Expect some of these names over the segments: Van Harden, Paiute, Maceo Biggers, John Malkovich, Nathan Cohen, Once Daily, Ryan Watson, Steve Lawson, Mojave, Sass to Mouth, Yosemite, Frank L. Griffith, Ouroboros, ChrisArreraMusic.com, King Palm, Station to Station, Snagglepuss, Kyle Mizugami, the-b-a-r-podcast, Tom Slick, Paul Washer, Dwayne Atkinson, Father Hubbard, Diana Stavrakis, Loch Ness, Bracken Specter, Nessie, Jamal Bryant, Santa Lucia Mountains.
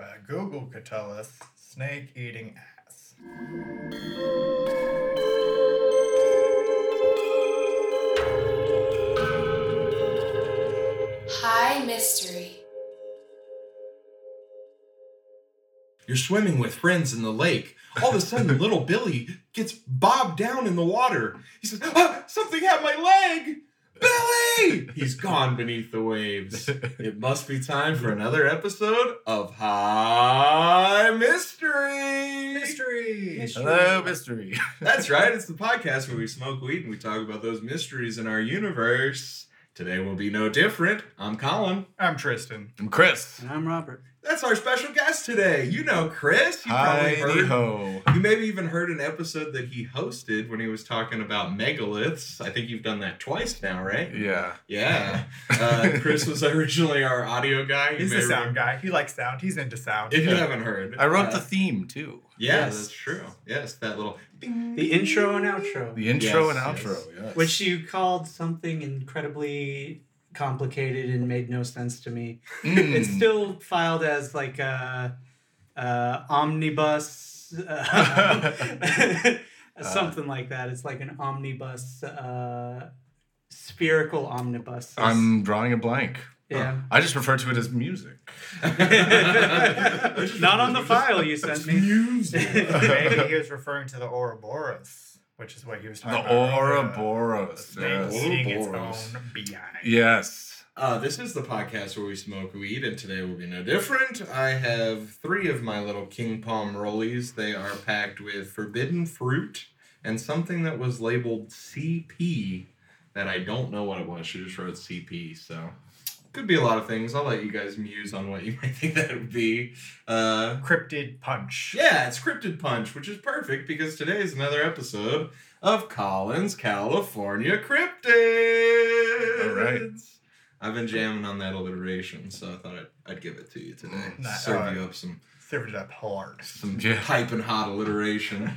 but Google could tell us, snake-eating ass. High mystery. You're swimming with friends in the lake. All of a sudden, little Billy gets bobbed down in the water. He says, "Ah, something had my leg! Billy!" He's gone beneath the waves. It must be time for another episode of High Mystery. Mystery. Hello, mystery. That's right. It's the podcast where we smoke weed and we talk about those mysteries in our universe. Today will be no different. I'm Colin. I'm Tristan. I'm Chris. And I'm Robert. That's our special guest today. You know Chris. You probably heard. You maybe even heard an episode that he hosted when he was talking about megaliths. I think you've done that twice now, right? Yeah. Chris was originally our audio guy. He's a sound guy. He likes sound. He's into sound. If you haven't heard. I wrote the theme, too. Yes, that's true. Yes, that little... The intro and outro. Yes. Which you called something incredibly... complicated and made no sense to me. It's still filed as like a omnibus, something like that. It's like an omnibus, spherical omnibus. I'm drawing a blank. Yeah. I just refer to it as music. Not on the file you sent me. Music. Maybe he was referring to the Ouroboros. Which is what he was talking about. Ouroboros. Its own behind. Yes. This is the podcast where we smoke weed, and today will be no different. I have three of my little King Palm rollies. They are packed with forbidden fruit and something that was labeled CP that I don't know what it was. She just wrote CP, so... Could be a lot of things. I'll let you guys muse on what you might think that would be. Cryptid Punch. Yeah, it's Cryptid Punch, which is perfect because today is another episode of Colin's California Cryptids. All right. I've been jamming on that alliteration, so I thought I'd give it to you today. Serve it up hard. Some piping hot alliteration.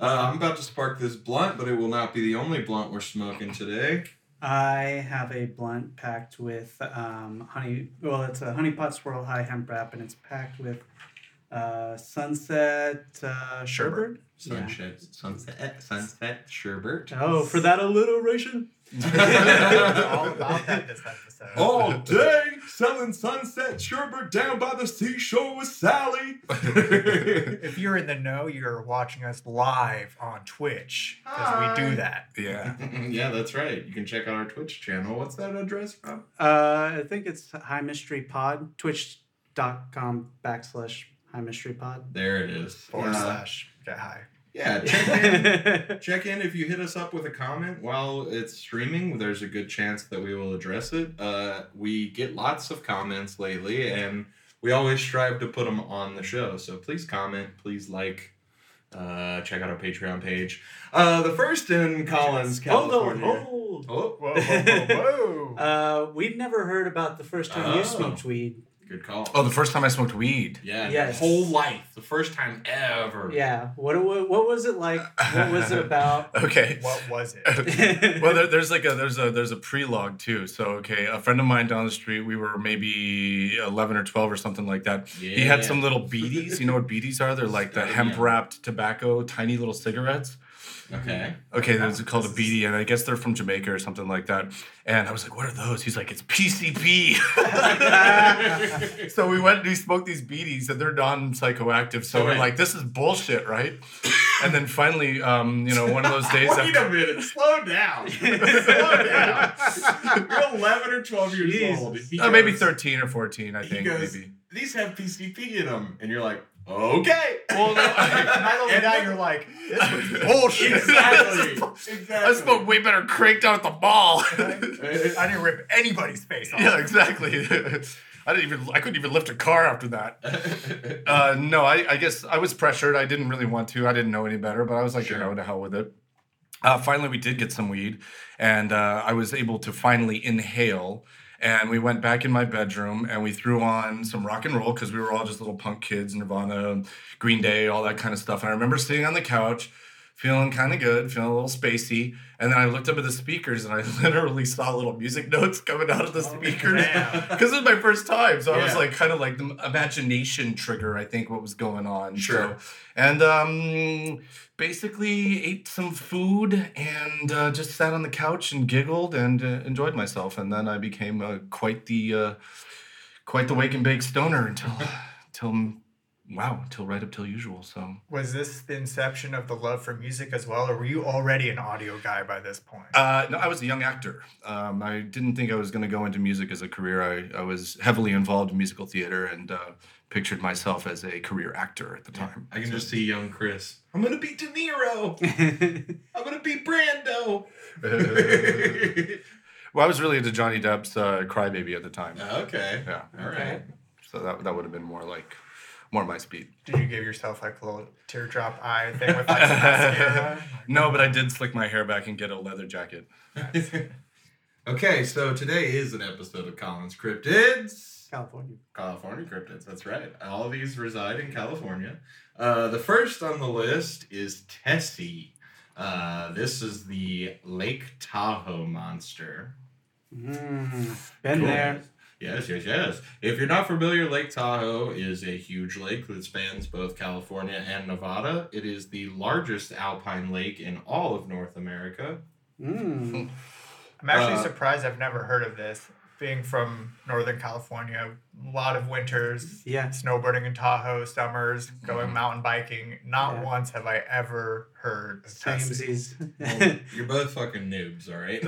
I'm about to spark this blunt, but it will not be the only blunt we're smoking today. I have a blunt packed with it's a honey pot swirl high hemp wrap, and it's packed with sunset sherbet. Sunset sherbet. Oh, for that alliteration. All about that this episode. All day selling sunset sherbet down by the seashore with Sally. If you're in the know, you're watching us live on Twitch because we do that. Yeah. Yeah, that's right. You can check out our Twitch channel. What's that address from? I think it's High Mystery Pod. Twitch.com/High Mystery Pod. There it is. / Get high. Yeah, check in if you hit us up with a comment while it's streaming. There's a good chance that we will address it. We get lots of comments lately, and we always strive to put them on the show. So please comment, please like, check out our Patreon page. The first in Collins, California. Whoa. We've never heard about the first time you smoked weed. Good call. Oh, the first time I smoked weed. Yeah. Yes. My whole life. The first time ever. Yeah. What was it like? What was it about? Okay. What was it? Well, there's a prelogue too. So, okay, a friend of mine down the street, we were maybe 11 or 12 or something like that. Yeah. He had some little beaties. You know what beaties are? They're like the hemp wrapped tobacco, tiny little cigarettes. Okay, those are called a beadie, and I guess they're from Jamaica or something like that. And I was like, what are those? He's like, it's PCP. So we went and we smoked these beadies, and they're non-psychoactive. So we're like, this is bullshit, right? And then finally, one of those days... Wait a minute, slow down. You're 11 or 12 years old. Maybe 13 or 14, I think. Goes, maybe. These have PCP in them. And you're like... Okay. Well, now you're like, this was bullshit. Exactly. I smoked way better crank down at the mall. I didn't rip anybody's face off. Yeah, exactly. I couldn't even lift a car after that. No, I guess I was pressured. I didn't really want to. I didn't know any better, but I was like, to hell with it. Finally, we did get some weed, and I was able to finally inhale. And we went back in my bedroom, and we threw on some rock and roll because we were all just little punk kids, Nirvana, Green Day, all that kind of stuff. And I remember sitting on the couch, feeling kind of good, feeling a little spacey. And then I looked up at the speakers and I literally saw little music notes coming out of the speakers because it was my first time. So I was like, kind of like the imagination trigger, I think, what was going on. Sure. So, and basically ate some food and just sat on the couch and giggled and enjoyed myself. And then I became quite the wake and bake stoner until right up till usual. So was this the inception of the love for music as well, or were you already an audio guy by this point? No, I was a young actor. I didn't think I was going to go into music as a career. I was heavily involved in musical theater and pictured myself as a career actor at the time. I can just see young Chris. I'm going to be De Niro. I'm going to be Brando. Well, I was really into Johnny Depp's Crybaby at the time. Okay. Yeah. All right. So that would have been more my speed. Did you give yourself like a little teardrop eye thing with like mascara? No, but I did slick my hair back and get a leather jacket. Nice. Okay, so today is an episode of Colin's Cryptids. California Cryptids, that's right. All of these reside in California. The first on the list is Tessie. This is the Lake Tahoe monster. Been cool. There. Yes. If you're not familiar, Lake Tahoe is a huge lake that spans both California and Nevada. It is the largest alpine lake in all of North America. I'm actually surprised I've never heard of this. Being from Northern California, a lot of winters, snowboarding in Tahoe, summers, going mountain biking. Not once have I ever heard of Tessie's. Well, you're both fucking noobs, all right?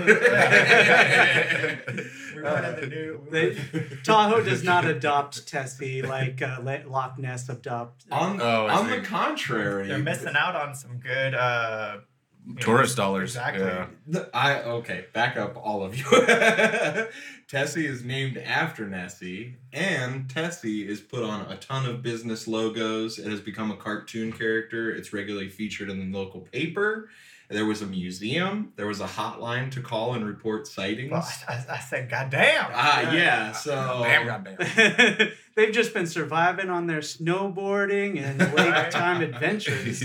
Tahoe does not adopt Tessie like Loch Ness adopts. On the contrary. They're missing out on some good... tourist dollars. Exactly. Yeah. Back up, all of you. Tessie is named after Nessie, and Tessie is put on a ton of business logos. It has become a cartoon character. It's regularly featured in the local paper. There was a museum. There was a hotline to call and report sightings. Well, I said, goddamn. Goddamn. They've just been surviving on their snowboarding and lake time adventures.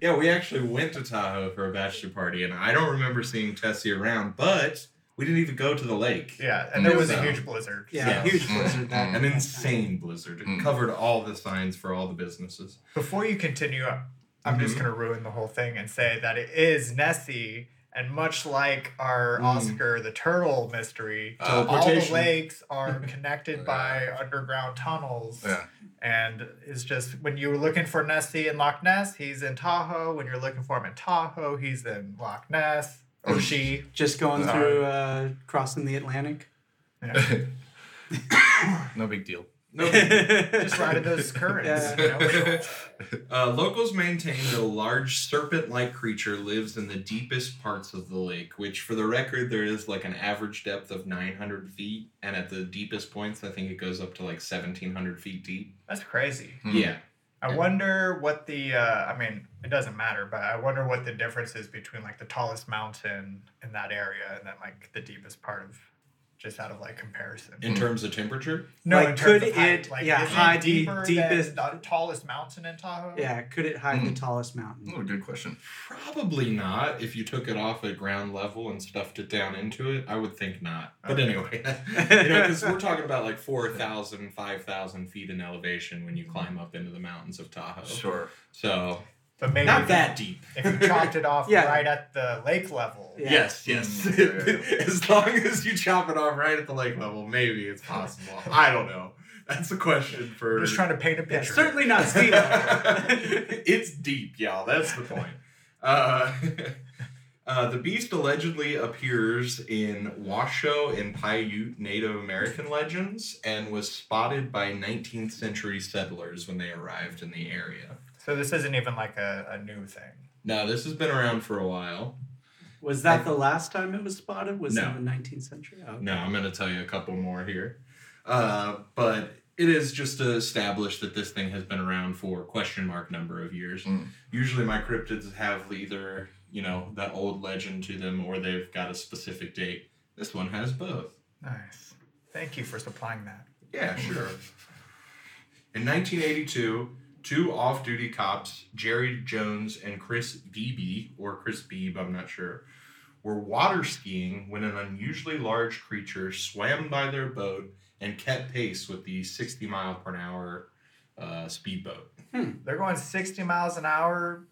Yeah, we actually went to Tahoe for a bachelor party, and I don't remember seeing Tessie around, but... we didn't even go to the lake. Yeah, and there was a huge blizzard. Yeah, a huge blizzard. An insane blizzard. It covered all the signs for all the businesses. Before you continue, I'm just going to ruin the whole thing and say that it is Nessie, and much like our Oscar the Turtle mystery, all the lakes are connected by underground tunnels. Yeah. And it's just, when you were looking for Nessie in Loch Ness, he's in Tahoe. When you're looking for him in Tahoe, he's in Loch Ness. Or she. Just going through, crossing the Atlantic. Yeah. No big deal. Just riding those currents. Yeah. Locals maintain that a large serpent-like creature lives in the deepest parts of the lake, which, for the record, there is like an average depth of 900 feet. And at the deepest points, I think it goes up to like 1,700 feet deep. That's crazy. Mm-hmm. Yeah. I wonder what the, it doesn't matter, but I wonder what the difference is between, like, the tallest mountain in that area and then, like, the deepest part of, just out of, like, comparison. In terms of temperature? No, like, in terms of height. Is it deeper than the tallest mountain in Tahoe? Yeah, could it hide the tallest mountain? Oh, good question. Probably not. If you took it off at ground level and stuffed it down into it, I would think not. Okay. But anyway, because we're talking about, like, 4,000, 5,000 feet in elevation when you climb up into the mountains of Tahoe. Sure. So... but maybe not that deep. If you chopped it off right at the lake level. Yeah. Yes. As long as you chop it off right at the lake level, maybe it's possible. I don't know. That's a question for... just trying to paint a picture. Certainly not steep. It's deep, y'all. That's the point. The beast allegedly appears in Washoe and Paiute Native American legends and was spotted by 19th century settlers when they arrived in the area. So this isn't even like a new thing. No, this has been around for a while. Was that the last time it was spotted? Was it in the 19th century? Oh, okay. No, I'm going to tell you a couple more here. But it is just established that this thing has been around for number of years. Usually my cryptids have either, that old legend to them or they've got a specific date. This one has both. Nice. Thank you for supplying that. Yeah, sure. In 1982... two off-duty cops, Jerry Jones and Chris Beebe, I'm not sure, were water skiing when an unusually large creature swam by their boat and kept pace with the 60-mile-per-hour speedboat. They're going 60 miles an hour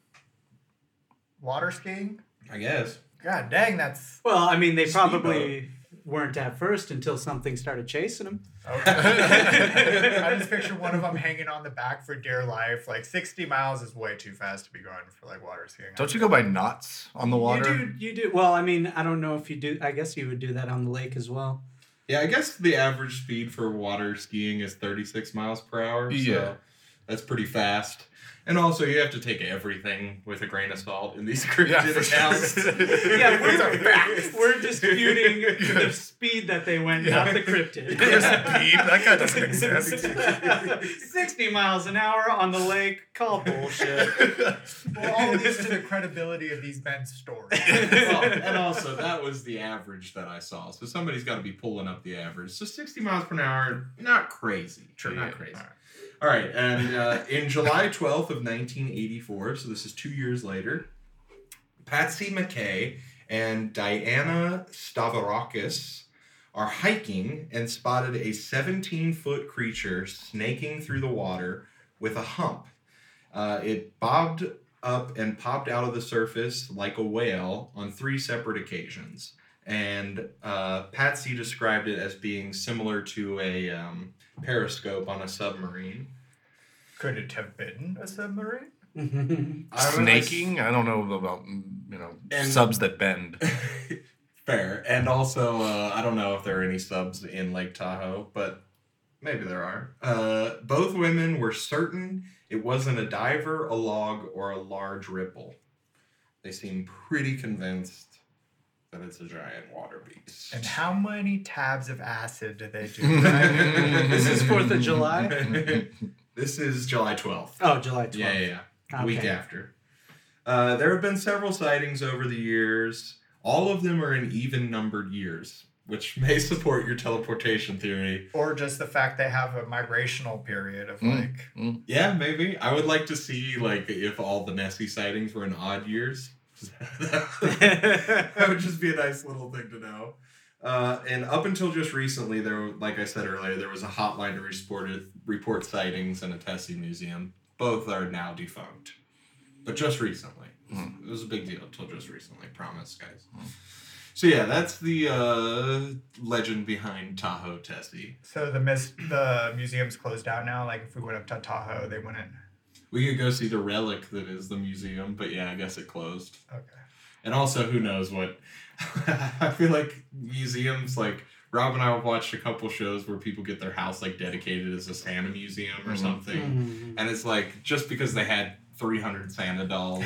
water skiing? I guess. God dang, that's... Well, I mean, they probably weren't at first until something started chasing them. Okay. I just picture one of them hanging on the back for dear life. Like, 60 miles is way too fast to be going for, like, water skiing. Don't you go by knots on the water? You do. Well, I mean, I don't know if you do. I guess you would do that on the lake as well. Yeah, I guess the average speed for water skiing is 36 miles per hour. Yeah. So that's pretty fast. And also, you have to take everything with a grain of salt in these creature accounts. Sure. Yeah, we're disputing the speed that they went, not the cryptid. Yeah. Speed? That guy doesn't exist. 60 miles an hour on the lake. Call bullshit. Well, all of this to the credibility of these men's stories. Well, and also, that was the average that I saw. So somebody's got to be pulling up the average. So 60 miles per hour, not crazy. True, not crazy. All right, and in July 12th of 1984, so this is 2 years later, Patsy McKay and Diana Stavrakis are hiking and spotted a 17-foot creature snaking through the water with a hump. It bobbed up and popped out of the surface like a whale on three separate occasions, and Patsy described it as being similar to a... periscope on a submarine. Could it have been a submarine? Snaking? I don't know about, subs that bend. Fair. And also, I don't know if there are any subs in Lake Tahoe, but maybe there are. Both women were certain it wasn't a diver, a log, or a large ripple. They seem pretty convinced that it's a giant water beast. And how many tabs of acid did they do? This is 4th of July? This is July 12th. Oh, July 12th. Yeah. Okay. Week after. There have been several sightings over the years. All of them are in even-numbered years, which may support your teleportation theory. Or just the fact they have a migrational period of Yeah, maybe. I would like to see, if all the Nessie sightings were in odd years. That would just be a nice little thing to know. And up until just recently, there, like I said earlier, there was a hotline to report sightings and a Tessie museum. Both are now defunct. But just recently. It was a big deal until just recently. Promise, guys. So yeah, that's the legend behind Tahoe Tessie. So the museum's closed down now? Like, if we went up to Tahoe, they wouldn't... We could go see the relic that is the museum, but yeah, I guess it closed. Okay. And also, who knows what... I feel like museums, Rob and I watched a couple shows where people get their house, dedicated as a Santa museum or something. Mm-hmm. And it's just because they had 300 Santa dolls.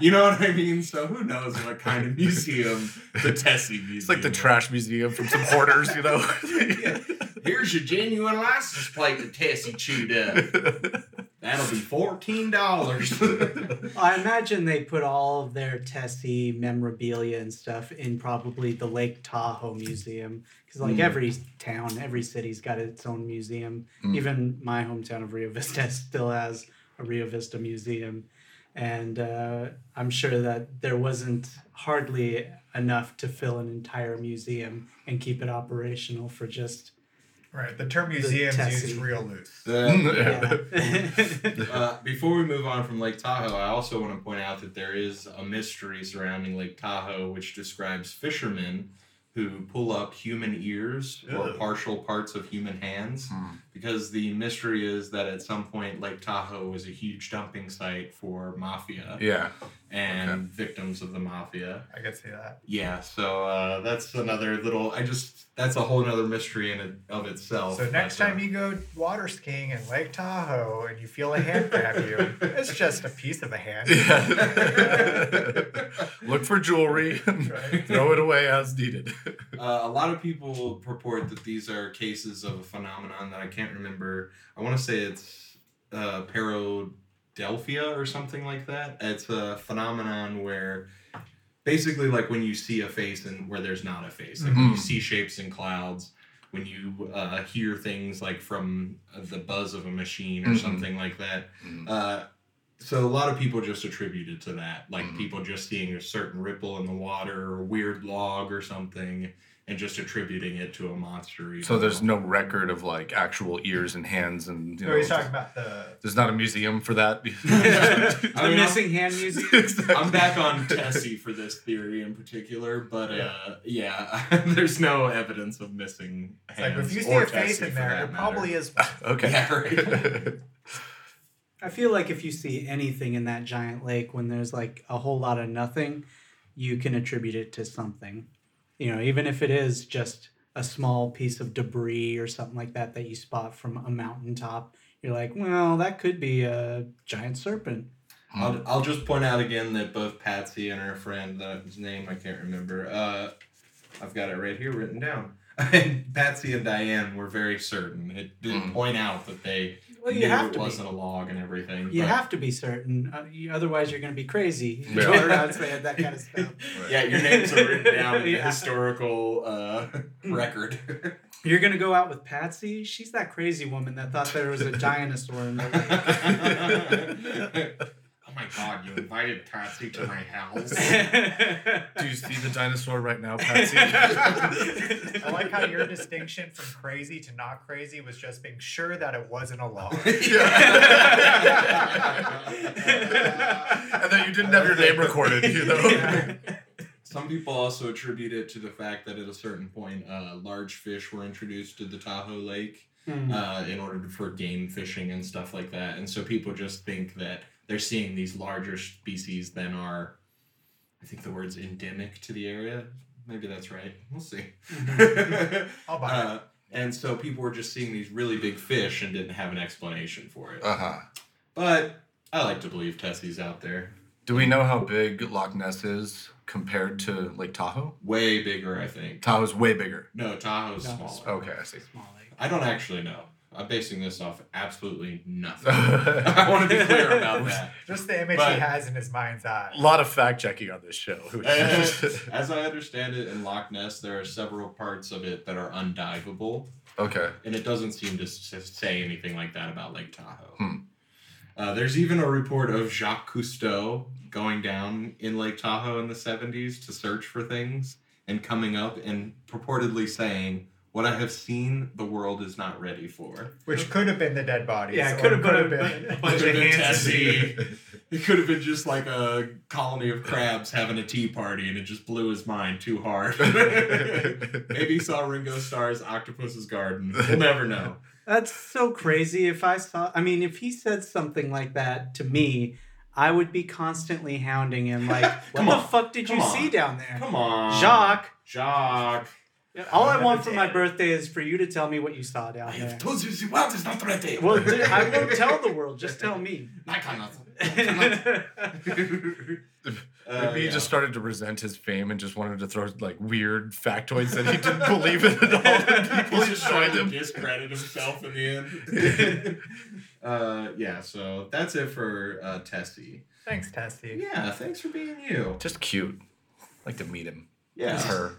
You know what I mean? So who knows what kind of museum the Tessie museum It's like the trash museum from some hoarders, Yeah. Here's your genuine license plate that Tessie chewed up. That'll be $14. I imagine they put all of their Tessie memorabilia and stuff in probably the Lake Tahoe Museum. Because every town, every city's got its own museum. Mm. Even my hometown of Rio Vista still has a Rio Vista Museum. And I'm sure that there wasn't hardly enough to fill an entire museum and keep it operational for just... Right, the term museum is used real loose. Before we move on from Lake Tahoe, I also want to point out that there is a mystery surrounding Lake Tahoe which describes fishermen who pull up human ears or partial parts of human hands because the mystery is that at some point Lake Tahoe was a huge dumping site for mafia and victims of the mafia. I could see that. Yeah, so that's another little... that's a whole other mystery in of itself. So next time you go water skiing in Lake Tahoe and you feel a hand grab you, it's just a piece of a hand. Yeah. Look for jewelry. Right. Throw it away as needed. A lot of people purport that these are cases of a phenomenon that I can't remember. I want to say it's pareidolia or something like that. It's a phenomenon where basically when you see a face and where there's not a face. When you see shapes in clouds, when you hear things like from the buzz of a machine or mm-hmm. something like that. Mm-hmm. So a lot of people just attribute it to that, like mm-hmm. people just seeing a certain ripple in the water or a weird log or something and just attributing it to a monster. So there's no record of like actual ears and hands and, you know. Are you talking about there's not a museum for that? The missing hand museum? Exactly. I'm back on Tessie for this theory in particular, but there's no evidence of missing hands. Like if you see a face in there, it probably is. Okay. Yeah, right. I feel like if you see anything in that giant lake when there's like a whole lot of nothing, you can attribute it to something. You know, even if it is just a small piece of debris or something like that that you spot from a mountaintop, you're like, well, that could be a giant serpent. I'll just point out again that both Patsy and her friend, whose name I can't remember, I've got it right here written down. Patsy and Diane were very certain. It didn't point out that they... Well, you have to. It wasn't a log and everything. You have to be certain. Otherwise, you're going to be crazy. Yeah. That kind of stuff. Right. Yeah, your names are written down in the historical record. You're going to go out with Patsy? She's that crazy woman that thought there was a dinosaur in the lake. Oh my God, you invited Patsy to my house. Do you see the dinosaur right now, Patsy? I like how your distinction from crazy to not crazy was just being sure that it wasn't a log. And then you didn't have your name recorded, you know? Yeah. Some people also attribute it to the fact that at a certain point, large fish were introduced to the Tahoe Lake in order for game fishing and stuff like that. And so people just think that they're seeing these larger species than are, I think the word's endemic to the area. Maybe that's right. We'll see. I'll buy it. And so people were just seeing these really big fish and didn't have an explanation for it. Uh-huh. But I like to believe Tessie's out there. Do we know how big Loch Ness is compared to Lake Tahoe? Way bigger, I think. Tahoe's way bigger. No, Tahoe's smaller. Okay, I see. Small lake. I don't actually know. I'm basing this off absolutely nothing. I want to be clear about that. Just the image he has in his mind's eye. A lot of fact-checking on this show. As I understand it, in Loch Ness, there are several parts of it that are undivable. Okay. And it doesn't seem to say anything like that about Lake Tahoe. There's even a report of Jacques Cousteau going down in Lake Tahoe in the 70s to search for things and coming up and purportedly saying, "What I have seen, the world is not ready for." Which could have been the dead bodies. Yeah, it could have been a bunch of Tessie. It could have been just like a colony of crabs having a tea party, and it just blew his mind too hard. Maybe he saw Ringo Starr's Octopus's Garden. We'll never know. That's so crazy. If he said something like that to me, I would be constantly hounding him. Like, what the fuck did you see down there? Come on, Jacques. All I want for my birthday is for you to tell me what you saw down there. I have told you the world is not ready. Well, I won't tell the world. Just tell me. I cannot. Maybe he just started to resent his fame and just wanted to throw like weird factoids that he didn't believe in at all. People just trying to discredit himself in the end. So that's it for Tessie. Thanks, Tessie. Yeah, thanks for being you. Just cute. I'd like to meet him. Yeah. It's her.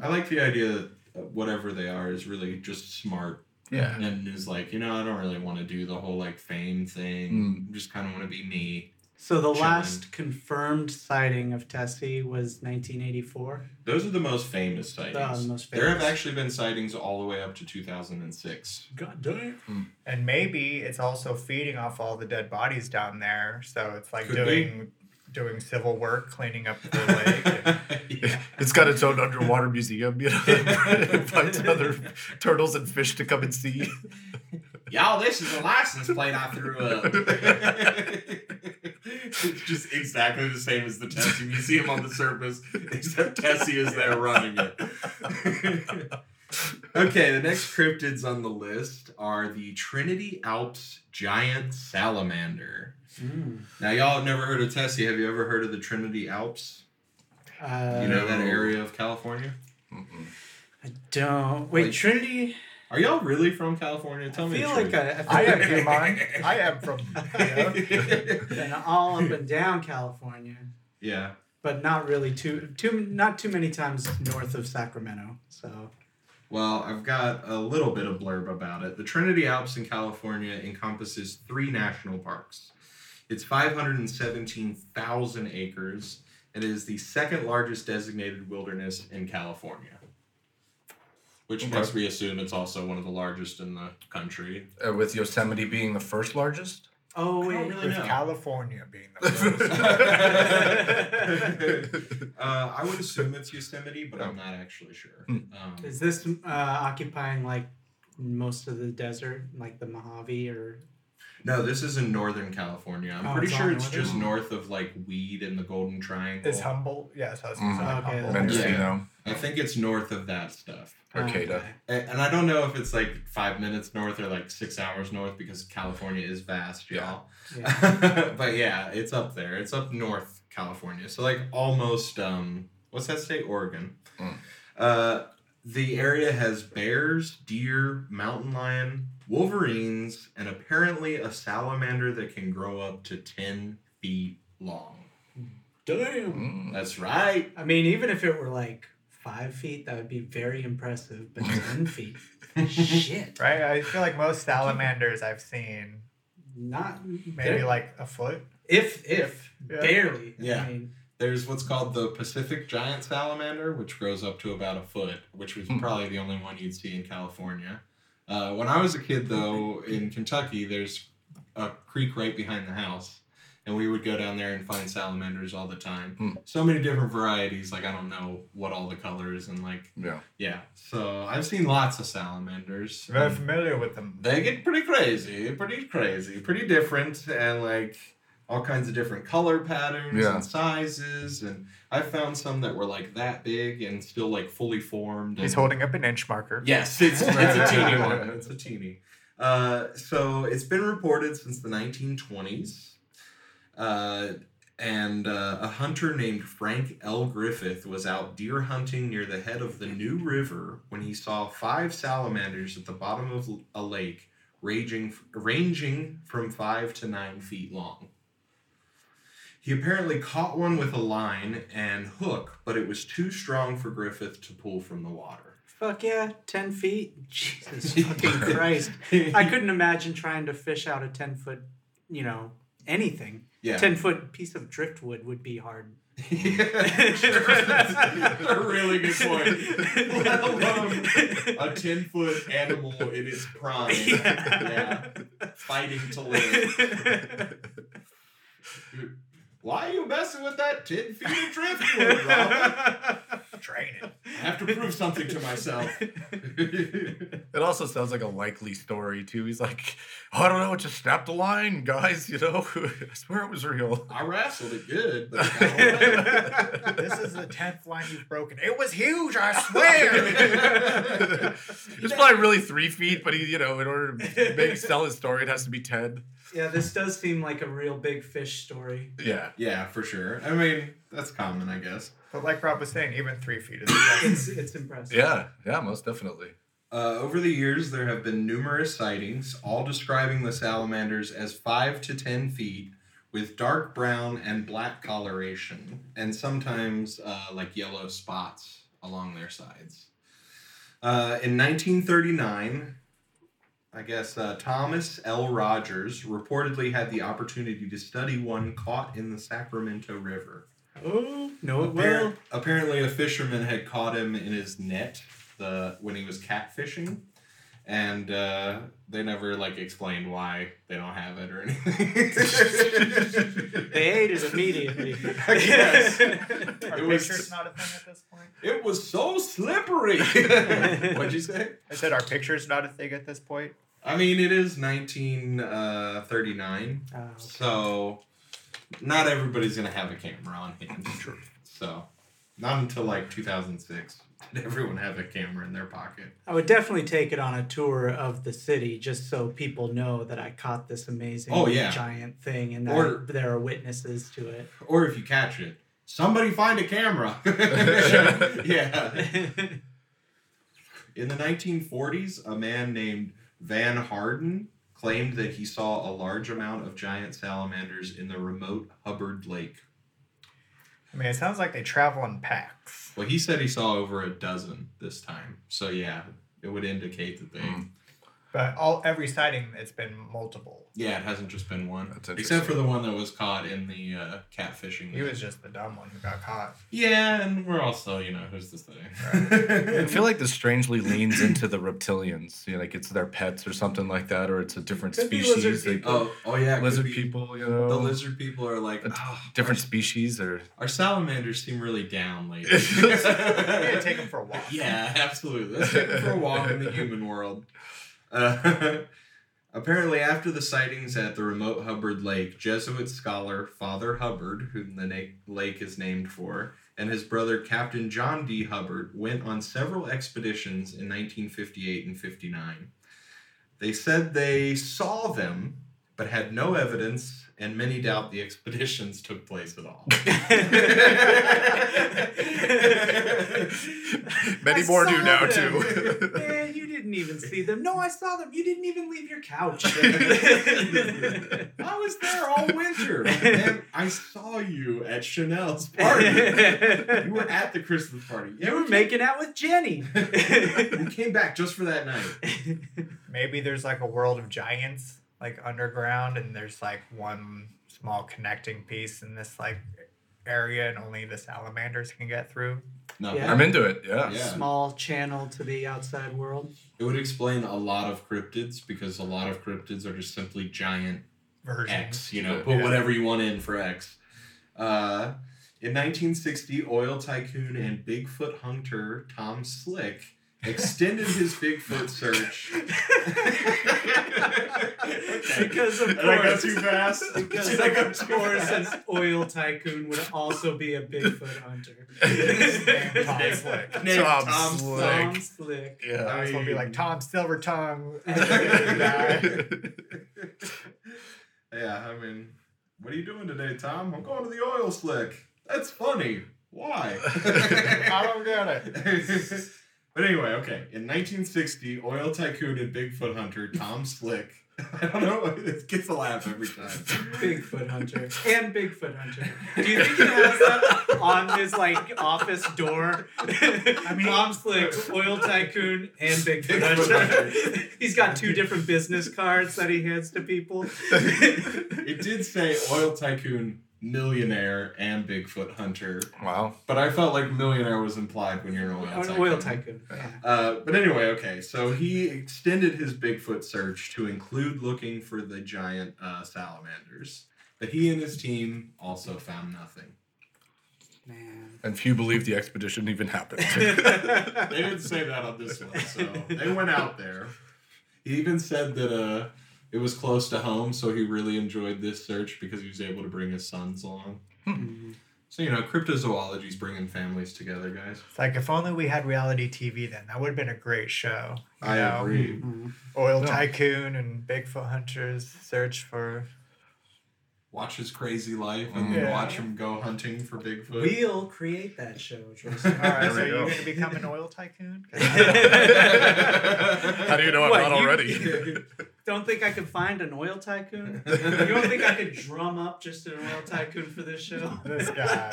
I like the idea that whatever they are is really just smart. Yeah. And is like, you know, I don't really want to do the whole like fame thing. I just kind of want to be me. So the last confirmed sighting of Tessie was 1984. Those are the most famous sightings. There have actually been sightings all the way up to 2006. God damn. And maybe it's also feeding off all the dead bodies down there. So it's like doing civil work, cleaning up the lake. Yeah. It's got its own underwater museum, you know. It invites other turtles and fish to come and see. Y'all, this is a license plate I threw up. It's just exactly the same as the Tessie Museum on the surface, except Tessie is there running it. Okay, the next cryptids on the list are the Trinity Alps giant salamander. Now, y'all have never heard of Tessie. Have you ever heard of the Trinity Alps? You know that area of California? Mm-mm. I don't. Wait, Trinity? Are y'all really from California? I am from, and all up and down California. Yeah. But not really too many times north of Sacramento. So Well, I've got a little bit of blurb about it. The Trinity Alps in California encompasses three national parks. It's 517,000 acres and it is the second largest designated wilderness in California. Which makes me assume it's also one of the largest in the country. With Yosemite being the first largest? Oh, wait, really? With California being the first. I would assume it's Yosemite, but I'm not actually sure. Is this occupying like most of the desert, like the Mojave or? No, this is in Northern California. I'm pretty sure it's just north of like Weed and the Golden Triangle. It's Humboldt. Yes, yeah, Humboldt. Yeah. I think it's north of that stuff. Arcata. And I don't know if it's like 5 minutes north or like 6 hours north because California is vast, y'all. Yeah. But yeah, it's up there. It's up north California. So like almost, what's that state? Oregon. The area has bears, deer, mountain lion, wolverines, and apparently a salamander that can grow up to 10 feet long. Damn. That's right. I mean, even if it were like 5 feet, that would be very impressive, but 10 feet. Shit. Right? I feel like most salamanders I've seen, not maybe like a foot. If barely. Yeah. I mean, there's what's called the Pacific giant salamander, which grows up to about a foot, which was probably the only one you'd see in California. When I was a kid, though, in Kentucky, there's a creek right behind the house, and we would go down there and find salamanders all the time. So many different varieties. Like, I don't know what all the colors and, like, yeah. So I've seen lots of salamanders. Very familiar with them. They get pretty crazy, pretty different, and, like, all kinds of different color patterns and sizes. And I found some that were like that big and still like fully formed. He's holding up an inch marker. Yes, it's a teeny one. It's a teeny. So it's been reported since the 1920s. And a hunter named Frank L. Griffith was out deer hunting near the head of the New River when he saw 5 salamanders at the bottom of a lake ranging from 5 to 9 feet long. He apparently caught one with a line and hook, but it was too strong for Griffith to pull from the water. Fuck yeah, 10 feet? Jesus fucking Christ. I couldn't imagine trying to fish out a 10-foot, anything. Yeah. 10-foot piece of driftwood would be hard. That's a really good point. Let alone a 10-foot animal in its prime. Yeah. Fighting to live. Why are you messing with that 10 feet of driftwood, Robert? Train it. I have to prove something to myself. It also sounds like a likely story, too. He's like, I don't know, it just snapped a line, guys, I swear it was real. I wrestled it good, but it got away. This is the 10th line you've broken. It was huge, I swear. It's probably really 3 feet, but he, in order to maybe sell his story, it has to be 10. Yeah, this does seem like a real big fish story. Yeah, for sure. I mean, that's common, I guess. But like Rob was saying, even 3 feet is impressive. It's impressive. Yeah, most definitely. Over the years, there have been numerous sightings, all describing the salamanders as 5 to 10 feet, with dark brown and black coloration, and sometimes like yellow spots along their sides. In 1939... I guess Thomas L. Rogers reportedly had the opportunity to study one caught in the Sacramento River. Oh, no it will. Apparently a fisherman had caught him in his net when he was catfishing, and they never like explained why they don't have it or anything. They ate it immediately. I guess. Are pictures not a thing at this point? It was so slippery. What'd you say? I said our picture's not a thing at this point. I mean, it is 1939, okay. So not everybody's going to have a camera on hand. True. So not until like 2006 did everyone have a camera in their pocket. I would definitely take it on a tour of the city just so people know that I caught this amazing giant thing and that there are witnesses to it. Or if you catch it, somebody find a camera. Yeah. In the 1940s, a man named Van Harden claimed that he saw a large amount of giant salamanders in the remote Hubbard Lake. I mean, it sounds like they travel in packs. Well, he said he saw over a dozen this time. So, yeah, it would indicate that they... But every sighting, it's been multiple. Yeah, it hasn't just been one. Except for the one that was caught in the catfishing. He was just the dumb one who got caught. Yeah, and we're also, you know, who's this thing? Right. I feel like this strangely leans into the reptilians. You know, like it's their pets or something like that, or it's a different species. Lizard people. Oh yeah. Lizard people, you know. The lizard people are like different species. Or our salamanders seem really down lately. We're going to take them for a walk. Yeah, absolutely. Let's take them for a walk in the human world. Apparently, after the sightings at the remote Hubbard Lake, Jesuit scholar Father Hubbard, whom the lake is named for, and his brother Captain John D. Hubbard went on several expeditions in 1958 and 59. They said they saw them, but had no evidence, and many doubt the expeditions took place at all. Many more do now, too. Man, you didn't even see them. No, I saw them. You didn't even leave your couch. I was there all winter. Man, I saw you at Chanel's party. You were at the Christmas party. Yeah, you were making out with Jenny. We came back just for that night. Maybe there's like a world of giants. Like underground, and there's like one small connecting piece in this like area, and only the salamanders can get through. No, yeah. I'm into it. Yeah, small channel to the outside world. It would explain a lot of cryptids, because a lot of cryptids are just simply giant versions. X, you know, put whatever you want in for X. In 1960, oil tycoon and Bigfoot hunter Tom Slick extended his Bigfoot search. Because of course, too fast. Because of course, an oil tycoon would also be a Bigfoot hunter. Tom Slick. Yeah, I was gonna be like Tom Silvertongue. Yeah, I mean, what are you doing today, Tom? I'm going to the oil slick. That's funny. Why? I don't get it. But anyway, okay. In 1960, oil tycoon and Bigfoot hunter Tom Slick. I don't know. It gets a laugh every time. Bigfoot hunter and Bigfoot hunter. Do you think he has that on his like office door? I mean, Tom Slick, oil tycoon, and Bigfoot hunter. He's got two different business cards that he hands to people. It did say oil tycoon, millionaire, and Bigfoot hunter. Wow. But I felt like millionaire was implied when you're an oil tycoon. Yeah. But anyway, okay. So he extended his Bigfoot search to include looking for the giant salamanders. But he and his team also found nothing. Man. And few believe the expedition even happened. They didn't say that on this one, so they went out there. He even said that... It was close to home, so he really enjoyed this search because he was able to bring his sons along. So, you know, cryptozoology's bringing families together, guys. It's like, if only we had reality TV then. That would have been a great show. I agree. Oil tycoon and Bigfoot hunters search for... Watch his crazy life and watch him go hunting for Bigfoot. We'll create that show, Tristan. All right, so you're going to become an oil tycoon? How do you know I'm not already? Don't think I could find an oil tycoon? You don't think I could drum up just an oil tycoon for this show? This guy.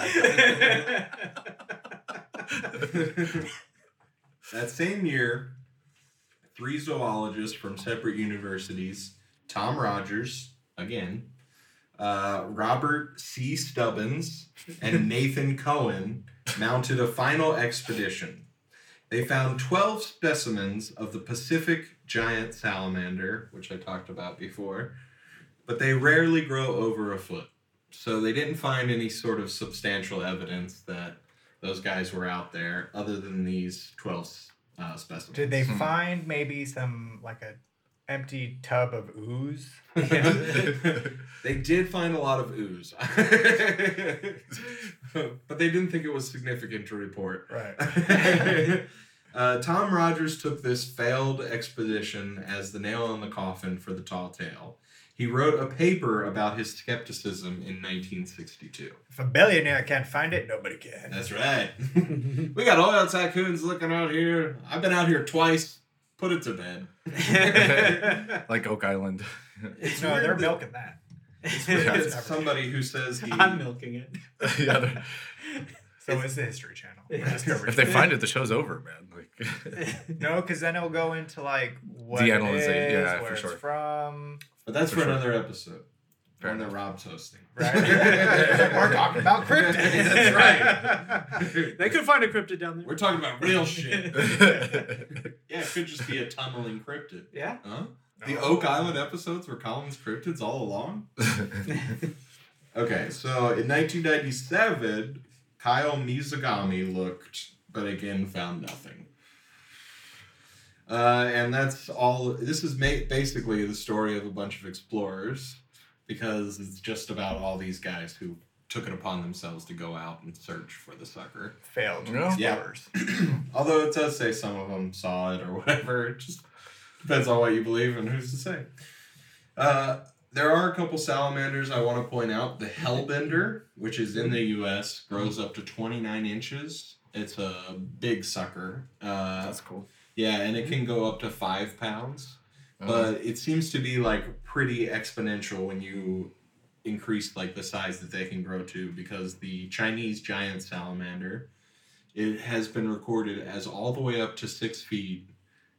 That same year, three zoologists from separate universities, Tom Rogers, again, Robert C. Stubbins, and Nathan Cohen, mounted a final expedition. They found 12 specimens of the Pacific giant salamander, which I talked about before, but they rarely grow over a foot. So they didn't find any sort of substantial evidence that those guys were out there other than these 12 specimens. Did they find maybe some, like a empty tub of ooze? They did find a lot of ooze. But they didn't think it was significant to report. Right. Tom Rogers took this failed expedition as the nail in the coffin for the tall tale. He wrote a paper about his skepticism in 1962. If a billionaire can't find it, nobody can. That's right. We got oil tycoons looking out here. I've been out here twice. Put it to bed. Like Oak Island. It's no, they're milking that. It's somebody who says he... I'm milking it. Yeah, so it's the History Channel. If they find it, the show's over, man. Like, no, because then it'll go into like what it is, where it's from. But that's for another episode. When they're Rob's hosting. Right? We're talking about cryptids. That's right. They could find a cryptid down there. We're talking about real shit. Yeah, it could just be a tunneling cryptid. Yeah. Huh? The Oak Island episodes were Colin's cryptids all along? Okay, so in 1997, Kyle Mizugami looked, but again found nothing. And that's all. This is basically the story of a bunch of explorers, because it's just about all these guys who took it upon themselves to go out and search for the sucker. Failed explorers. Yeah. Although it does say some of them saw it or whatever. It just depends on what you believe and who's to say. There are a couple salamanders I want to point out. The hellbender, which is in the U.S., grows up to 29 inches. It's a big sucker. That's cool. Yeah, and it can go up to 5 pounds. But it seems to be like pretty exponential when you increase like the size that they can grow to, because the Chinese giant salamander, it has been recorded as all the way up to 6 feet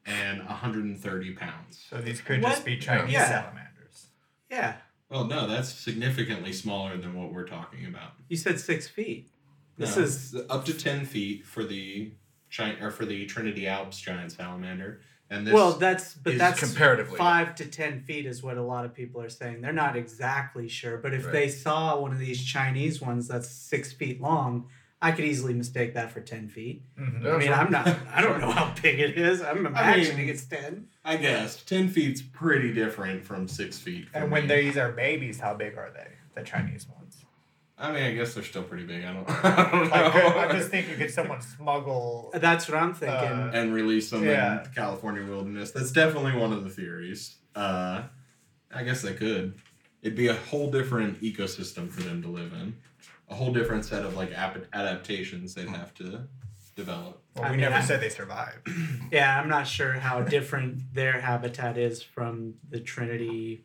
and 130 pounds. So these could just be Chinese salamanders. Yeah. Well, no, that's significantly smaller than what we're talking about. You said 6 feet. This is up to 10 feet for the Trinity Alps giant salamander. And this that's comparatively 5 to 10 feet is what a lot of people are saying. They're not exactly sure, but if they saw one of these Chinese ones that's 6 feet long, I could easily mistake that for 10 feet. Mm-hmm. I mean, I don't know how big it is. I'm imagining it's 10. I guess 10 feet's pretty different from 6 feet. And when these are babies, how big are they? The Chinese ones. I mean, I guess they're still pretty big. I don't know. I'm just thinking, could someone smuggle... That's what I'm thinking. And release them in the California wilderness. That's definitely one of the theories. I guess they could. It'd be a whole different ecosystem for them to live in. A whole different set of like adaptations they'd have to develop. Well, I mean, said they survived. Yeah, I'm not sure how different their habitat is from the Trinity.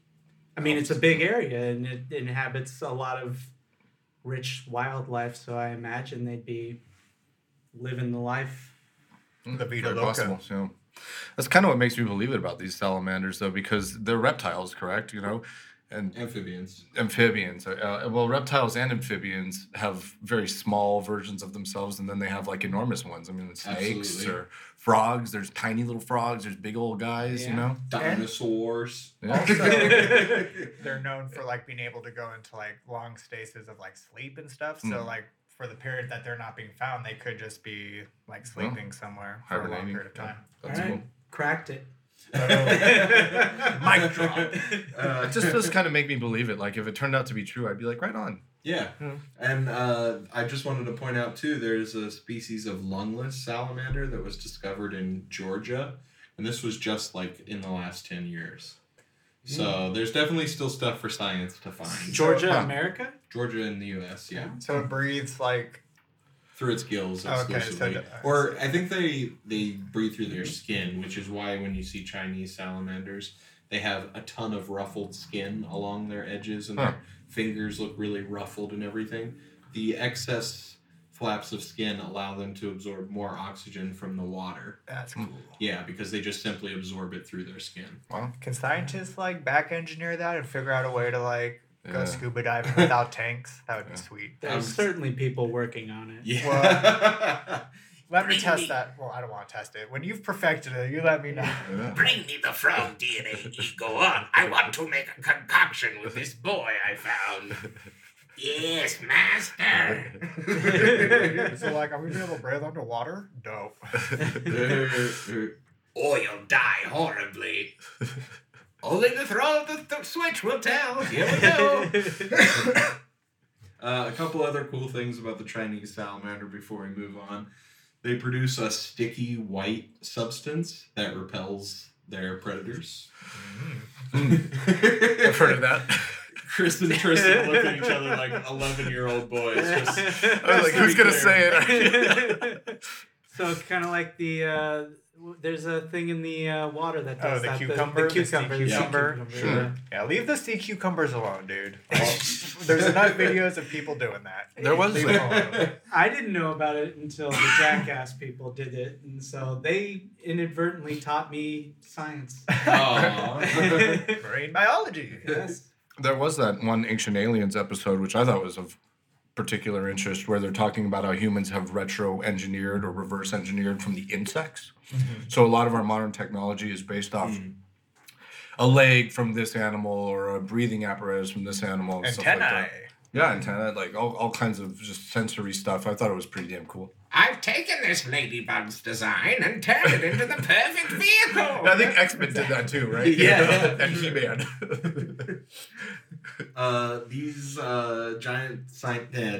I mean, it's a big area, and it inhabits a lot of rich wildlife, so I imagine they'd be living the life. The vida loca. Yeah. That's kind of what makes me believe it about these salamanders, though, because they're reptiles, correct? You know, and amphibians. Reptiles and amphibians have very small versions of themselves, and then they have like enormous ones. I mean, snakes or frogs. There's tiny little frogs. There's big old guys. Yeah. You know, dinosaurs. Yeah. Also, they're known for like being able to go into like long stasis of like sleep and stuff. So like for the period that they're not being found, they could just be like sleeping somewhere for a long period of time. Yeah. That's cool. Cracked it. Mic drop. It just does kind of make me believe it. Like, if it turned out to be true, I'd be like, right on. Yeah. And I just wanted to point out, too, there's a species of lungless salamander that was discovered in Georgia. And this was just, like, in the last 10 years. So there's definitely still stuff for science to find. Georgia, America? Georgia in the U.S., yeah. So it breathes, like... through its gills exclusively. Okay, so or I think they breathe through their skin, which is why when you see Chinese salamanders, they have a ton of ruffled skin along their edges, and their fingers look really ruffled and everything. The excess flaps of skin allow them to absorb more oxygen from the water. That's cool. Yeah, because they just simply absorb it through their skin. Wow. Can scientists, like, back-engineer that and figure out a way to, like... go scuba diving without tanks? That would be sweet. There's certainly people working on it. Yeah. Well, let me test that. Well, I don't want to test it. When you've perfected it, you let me know. Yeah. Bring me the frog DNA. Go on. I want to make a concoction with this boy I found. Yes, master. So, like, are we going to be able to breathe underwater? Dope. Or you'll die horribly. Only the throw of the switch will tell. Here we go. A couple other cool things about the Chinese salamander before we move on. They produce a sticky white substance that repels their predators. I've heard of that. Chris and Tristan look at each other like 11-year-old boys. I was like, who's going to say it? So it's kind of like the... There's a thing in the water that does that. Oh, the cucumber. Sure. Yeah, leave the sea cucumbers alone, dude. Well, there's enough videos of people doing that. There was. I didn't know about it until the Jackass people did it, and so they inadvertently taught me science. Oh, marine biology. Yes. There was that one Ancient Aliens episode, which I thought was of particular interest, where they're talking about how humans have retro-engineered or reverse-engineered from the insects. Mm-hmm. So a lot of our modern technology is based off a leg from this animal or a breathing apparatus from this animal. And stuff like that. Yeah, antennae, like all kinds of just sensory stuff. I thought it was pretty damn cool. I've taken this ladybug's design and turned it into the perfect vehicle. I think X-Men did that too, right? Yeah. And He-Man. These giant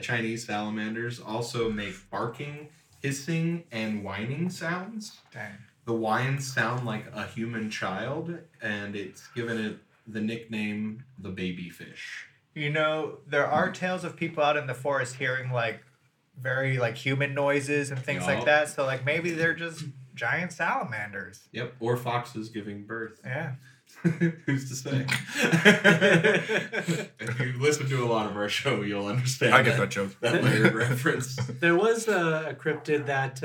Chinese salamanders also make barking, hissing, and whining sounds. Dang. The whines sound like a human child, and it's given it the nickname the baby fish. You know, there are tales of people out in the forest hearing, like, very, like, human noises and things like that. So, like, maybe they're just giant salamanders. Yep, or foxes giving birth. Yeah. Who's to say? If you listen to a lot of our show, you'll understand. I get that joke. That layered reference. There was a cryptid that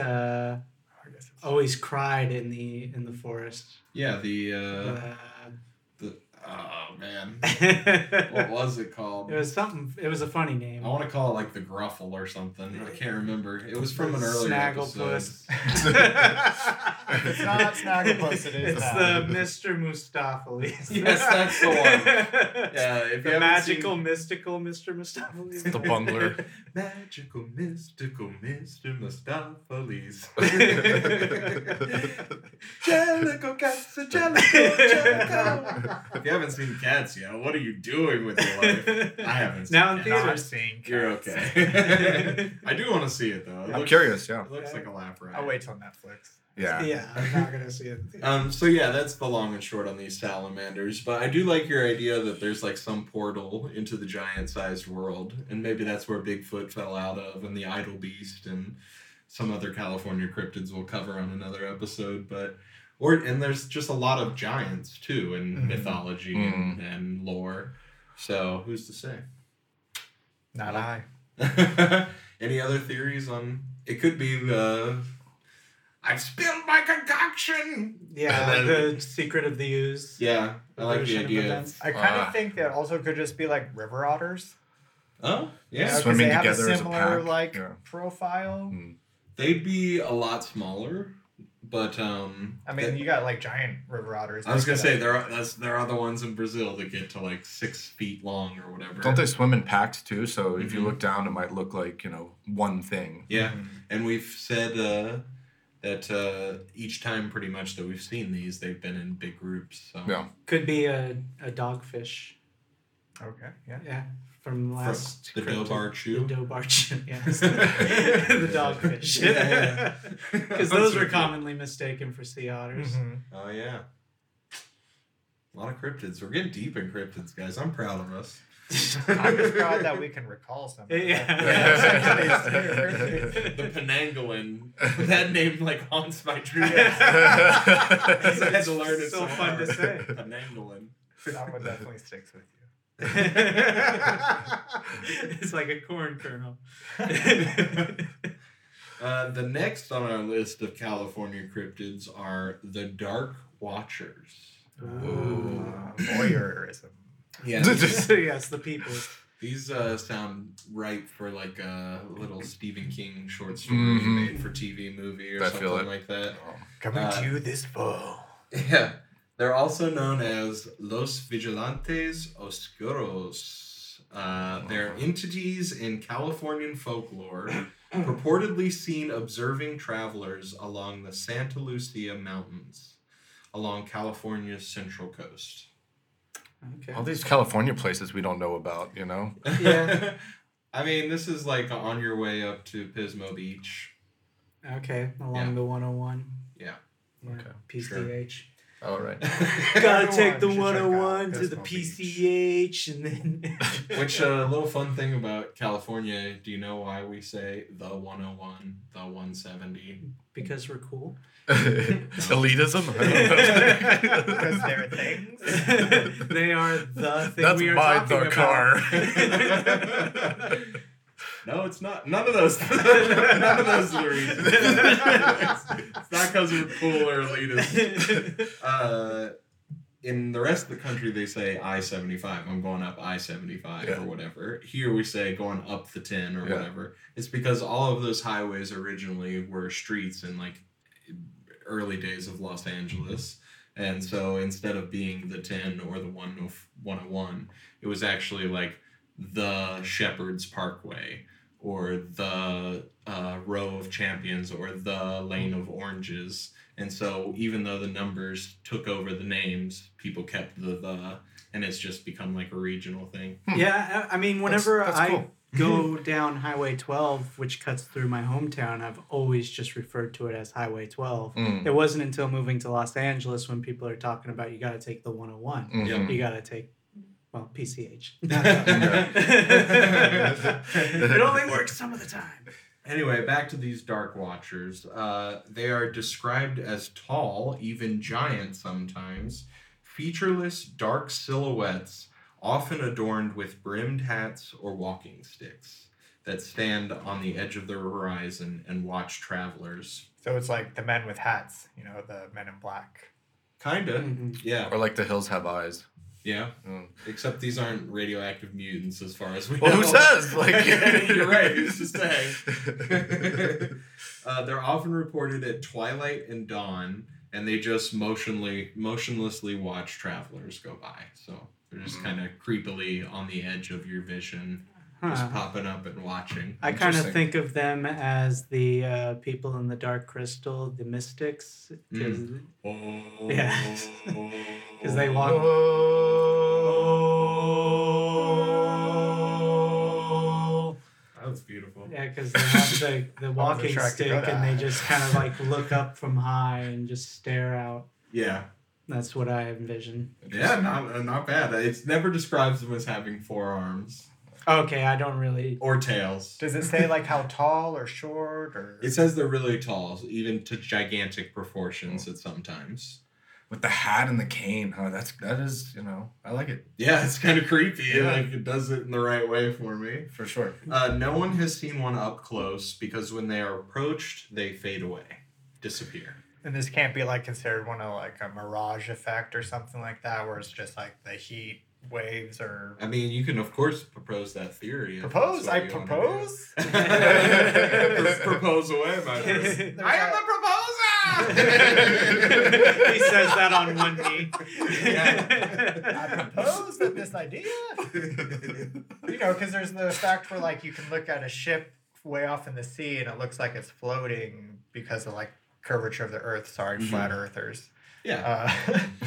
always cried in the forest. Yeah, oh, man. What was it called? It was something. It was a funny name. I want to call it, like, the Gruffle or something. I can't remember. It was from an earlier Snagglepuss. Episode. It's not Snagglepuss. It's the Mr. Mistopheles. Yes, that's the one. Yeah, the magical, mystical Mr. Mistopheles. The bungler. Magical, mystical Mr. Mistopheles. Jellico, cats, jellico. If you haven't seen Cats yet, what are you doing with your life? I haven't seen it. Now in theaters. You're okay. I do want to see it, though. I'm curious, yeah. It looks like a laugh ride. I'll wait till Netflix. Yeah, I'm not going to see it. So, yeah, that's the long and short on these salamanders. But I do like your idea that there's, like, some portal into the giant-sized world. And maybe that's where Bigfoot fell out of and the Idle Beast and some other California cryptids we'll cover on another episode. But... And there's just a lot of giants, too, in mythology and lore. So, who's to say? Not I. Any other theories on... It could be the... I've spilled my concoction! Yeah, the secret of the ooze. Yeah, I like the idea. I kind of think that also could just be, like, river otters. Oh, yeah. Swimming together as a pack. They have a similar, like, profile. Mm. They'd be a lot smaller. But I mean, you got like giant river otters. I was gonna say there are the ones in Brazil that get to like 6 feet long or whatever. Don't they swim in packs too? So if you look down, it might look like one thing. Yeah, and we've said that each time pretty much that we've seen these, they've been in big groups. So. Yeah, could be a dogfish. Okay. Yeah. From the last... The Dobarchu. The Dobarchu, yes. The dogfish. Yeah. Because those were commonly mistaken for sea otters. Mm-hmm. Oh, yeah. A lot of cryptids. We're getting deep in cryptids, guys. I'm proud of us. I'm just proud that we can recall something. Yeah. The Penangolin. That name, like, haunts my dreams. That's so fun to say. Penangolin. That one definitely sticks with you. It's like a corn kernel. The next on our list of California cryptids are the Dark Watchers. Ooh. Voyeurism. Yeah. Yes, the people. These sound ripe for like a little Stephen King short story made for TV movie or something like that. Coming to you this fall. Yeah. They're also known as Los Vigilantes Oscuros. They're entities in Californian folklore purportedly seen observing travelers along the Santa Lucia Mountains, along California's central coast. Okay. All these California places we don't know about, you know? Yeah. I mean, this is like on your way up to Pismo Beach. Okay, along the 101. Yeah. Okay. PCH. All right. Gotta take the 101 to the PCH, and then. Which little fun thing about California? Do you know why we say the 101, the 170? Because we're cool. Elitism. Because they're things. They are the thing. That's we are my talking the about. Car. No, it's not. None of those. None of those are reasons. It's not because we're cool or elitist. In the rest of the country, they say I-75. I'm going up I-75 or whatever. Here we say going up the 10 or whatever. It's because all of those highways originally were streets in like early days of Los Angeles. And so instead of being the 10 or the 101, it was actually like the Shepherd's Parkway, or the Row of Champions, or the Lane of Oranges. And so even though the numbers took over the names, people kept the, and it's just become like a regional thing. Yeah, I mean, whenever that's cool. I go down Highway 12, which cuts through my hometown, I've always just referred to it as Highway 12. Mm. It wasn't until moving to Los Angeles when people are talking about, you got to take the 101. Mm-hmm. You got to take... Well, PCH. It only works some of the time. Anyway, back to these Dark Watchers. They are described as tall, even giant sometimes, featureless dark silhouettes, often adorned with brimmed hats or walking sticks, that stand on the edge of the horizon and watch travelers. So it's like the men with hats, you know, the men in black. Kinda, yeah. Or like the hills have eyes. Yeah, except these aren't radioactive mutants as far as we know. Well, who says? Like, you're right, who's to say? They're often reported at twilight and dawn, and they just motionlessly watch travelers go by. So they're just kind of creepily on the edge of your vision, just popping up and watching. I kind of think of them as the people in the Dark Crystal, the mystics. Yeah, because they walk... That's beautiful. Yeah, because they have the walking stick and they just kind of like look up from high and just stare out. Yeah. That's what I envision. Yeah, not bad. It never describes them as having forearms. Okay, I don't really... Or tails. Does it say like how tall or short or... It says they're really tall, even to gigantic proportions at sometimes. With the hat and the cane, huh? That is, you know, I like it. Yeah, it's kind of creepy. Yeah. Like, it does it in the right way for me. For sure. No one has seen one up close because when they are approached, they fade away, disappear. And this can't be like considered one of like a mirage effect or something like that, where it's just like the heat waves or... I mean, you can, of course, propose that theory. I propose? Propose away, my friend. I am the proposer! He says that on one knee. Yeah. I propose that this idea. You know, because there's the fact where, like, you can look at a ship way off in the sea and it looks like it's floating because of, like, curvature of the earth. Sorry, flat earthers. Yeah.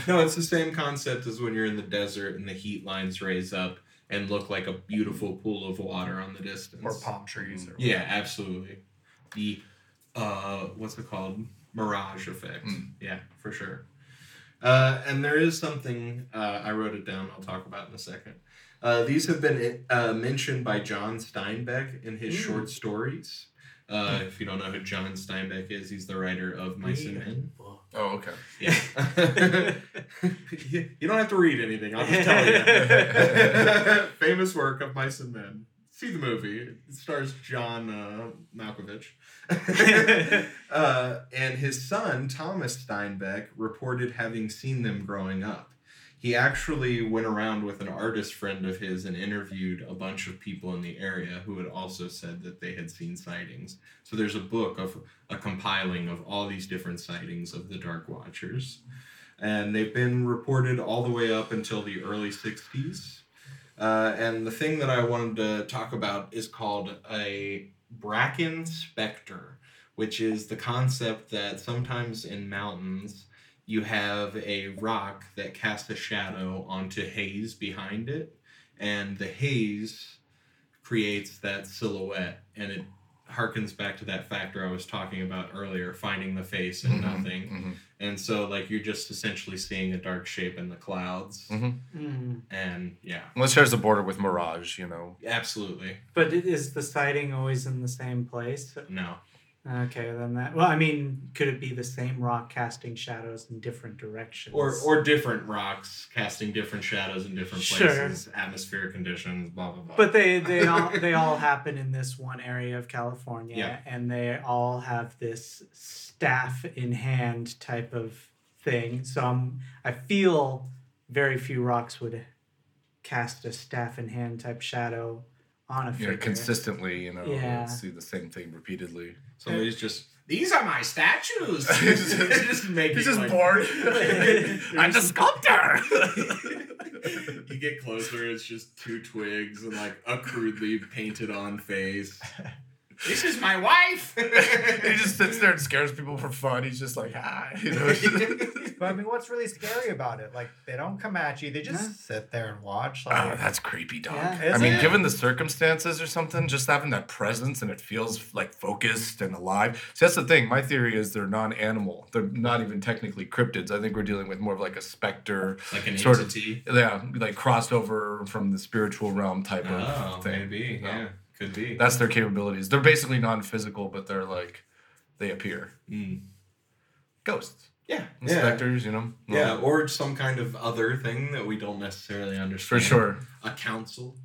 No, it's the same concept as when you're in the desert and the heat lines raise up and look like a beautiful pool of water on the distance. Or palm trees. Or whatever. Yeah, absolutely. The, what's it called? Mirage effect. Yeah, for sure. And there is something, I wrote it down, I'll talk about in a second. These have been mentioned by John Steinbeck in his short stories. If you don't know who John Steinbeck is, he's the writer of Mice and Men. Oh, okay. Yeah. You don't have to read anything, I'll just tell you. Famous work of Mice and Men. See the movie. It stars John Malkovich. And his son, Thomas Steinbeck, reported having seen them growing up. He actually went around with an artist friend of his and interviewed a bunch of people in the area who had also said that they had seen sightings. So there's a book of a compiling of all these different sightings of the Dark Watchers. And they've been reported all the way up until the early 60s. And the thing that I wanted to talk about is called a Bracken Specter, which is the concept that sometimes in mountains you have a rock that casts a shadow onto haze behind it, and the haze creates that silhouette, and it harkens back to that factor I was talking about earlier, finding the face and nothing. Mm-hmm. And so, like, you're just essentially seeing a dark shape in the clouds. Mm-hmm. Mm-hmm. And, yeah. Well, it shares the border with Mirage, you know. Absolutely. But is the sighting always in the same place? No. Okay, then that... Well, I mean, could it be the same rock casting shadows in different directions? Or different rocks casting different shadows in different places, sure. Atmospheric conditions, blah, blah, blah. But they all happen in this one area of California, yeah. And they all have this staff in hand type of thing. So I feel very few rocks would cast a staff in hand type shadow on a figure. Yeah, consistently, you know, yeah. See the same thing repeatedly. Somebody's just, these are my statues. He's just bored. I'm the sculptor. You get closer, it's just two twigs and like a crudely painted on face. This is my wife. He just sits there and scares people for fun. He's just like, ah, you know. But I mean, what's really scary about it? Like, they don't come at you. They just sit there and watch. Like, oh, that's creepy, dog. Yeah, I mean, given the circumstances or something, just having that presence and it feels like focused and alive. So that's the thing. My theory is they're non-animal. They're not even technically cryptids. I think we're dealing with more of like a specter, like an sort entity. Of, yeah, like crossover from the spiritual realm type of thing. Maybe, yeah. No? Could be. That's their capabilities. They're basically non-physical, but they're like, they appear. Mm. Ghosts. Yeah. Specters, you know. Yeah, or some kind of other thing that we don't necessarily understand. For sure. A council.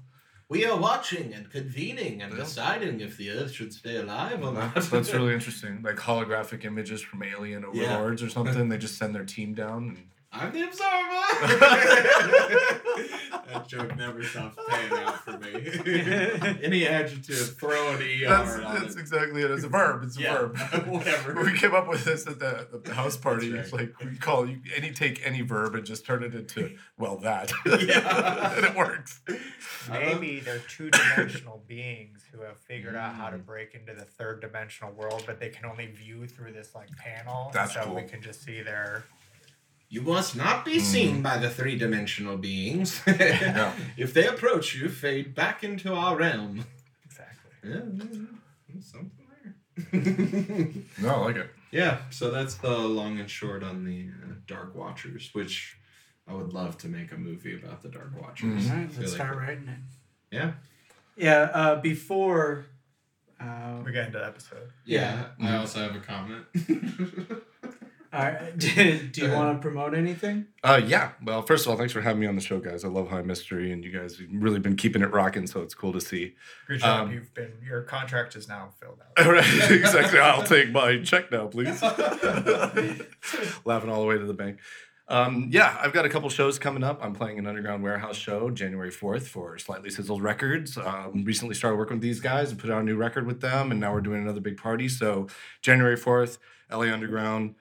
We are watching and convening and deciding if the Earth should stay alive or not. That's really interesting. Like holographic images from alien overlords or something. They just send their team down and... I'm the observer. That joke never stops paying out for me. Any adjective, throw an ER. That's exactly it. It's a verb. It's a verb. Whatever. We came up with this at the house party. Right. It's like we call you take any verb and just turn it into that. Yeah. And it works. Maybe they're two-dimensional beings who have figured out how to break into the third-dimensional world, but they can only view through this like panel. That's so cool. We can just see their. You must not be seen by the three-dimensional beings. No. If they approach you, fade back into our realm. Exactly. Yeah, something there. No, I like it. Yeah, so that's the long and short on the Dark Watchers, which I would love to make a movie about the Dark Watchers. All right, let's start writing it. Yeah? Yeah, before... we got into the episode. Yeah, I also have a comment. All right. Do you want to promote anything? Yeah. Well, first of all, thanks for having me on the show, guys. I love High Mystery, and you guys have really been keeping it rocking, so it's cool to see. Good job. Your contract is now filled out. All right. Exactly. I'll take my check now, please. Laughing all the way to the bank. I've got a couple shows coming up. I'm playing an Underground Warehouse show January 4th for Slightly Sizzled Records. Recently started working with these guys and put out a new record with them, and now we're doing another big party. So January 4th, LA Underground.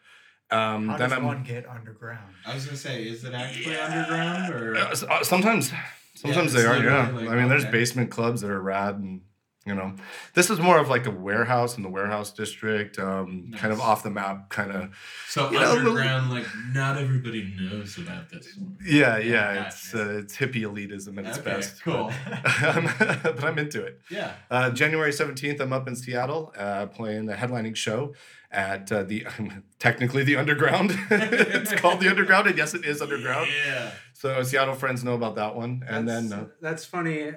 How does one get underground? I was going to say, is it actually underground? Or Sometimes they are, yeah. Like, I mean, there's basement clubs that are rad and, you know. This is more of like a warehouse in the warehouse district, nice. Kind of off the map, kind of. So underground, know, like not everybody knows about this one. Yeah. It's hippie elitism at its best. Cool. But I'm into it. Yeah. January 17th, I'm up in Seattle playing a headlining show. At technically the Underground. It's called the Underground, and yes, it is underground. Yeah. So Seattle friends know about that one, and then that's funny.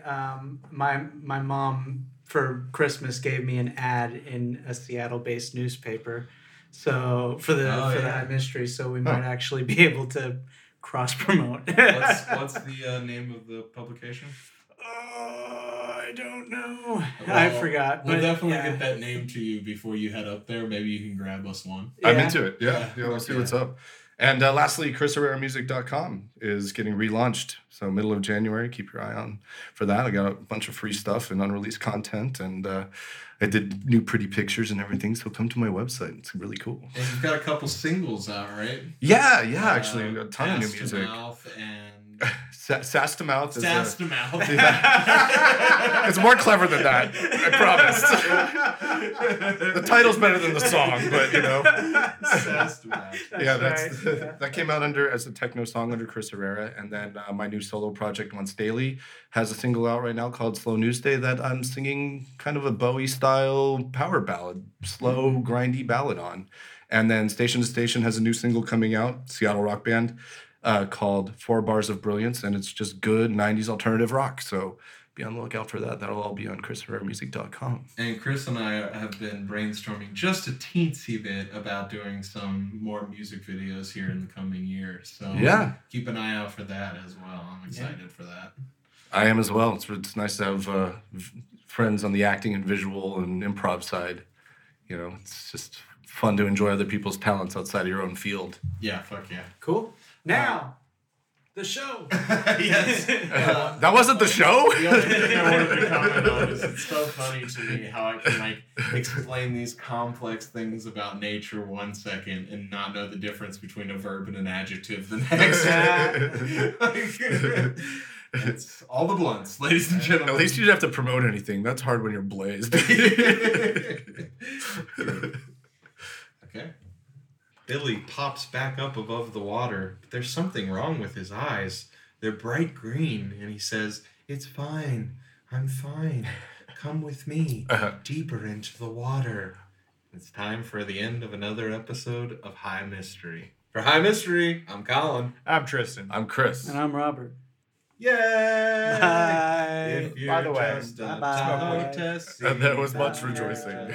My mom for Christmas gave me an ad in a Seattle-based newspaper, so for the High Mystery. So we might actually be able to cross promote. What's the name of the publication? I don't know. Well, I forgot. We'll definitely get that name to you before you head up there. Maybe you can grab us one. Yeah. I'm into it. Yeah, let's see what's up. And lastly, ChrisArreraMusic.com is getting relaunched. So middle of January, keep your eye on for that. I got a bunch of free stuff and unreleased content. And I did new pretty pictures and everything. So come to my website. It's really cool. And you've got a couple singles out, right? Yeah, actually. A ton of new music. Sass to Mouth and Sass to Mouth. Sass to Mouth. It's more clever than that, I promise. The title's better than the song, but you know. Sass to Mouth. Yeah, that's right. That came out under as a techno song under Chris Herrera, and then my new solo project Once Daily has a single out right now called Slow News Day that I'm singing kind of a Bowie style power ballad, slow grindy ballad on. And then Station to Station has a new single coming out, Seattle rock band, called 4 Bars of Brilliance, and it's just good 90s alternative rock. So be on the lookout for that. That'll all be on ChrisArreraMusic.com. And Chris and I have been brainstorming just a teensy bit about doing some more music videos here in the coming year. So yeah, keep an eye out for that as well. I'm excited for that. I am as well. It's nice to have friends on the acting and visual and improv side. You know, it's just fun to enjoy other people's talents outside of your own field. Yeah, fuck yeah. Cool. Now, the show. Yes. That wasn't the show? The only thing I wanted to comment on is it's so funny to me how I can like explain these complex things about nature 1 second and not know the difference between a verb and an adjective the next. It's all the blunts, ladies and gentlemen. At least you don't have to promote anything. That's hard when you're blazed. Okay. Billy pops back up above the water, but there's something wrong with his eyes. They're bright green, and he says, "It's fine. I'm fine. Come with me deeper into the water." It's time for the end of another episode of High Mystery. For High Mystery, I'm Colin. I'm Tristan. I'm Chris. And I'm Robert. Yay! Bye. By the way, bye. That was much rejoicing.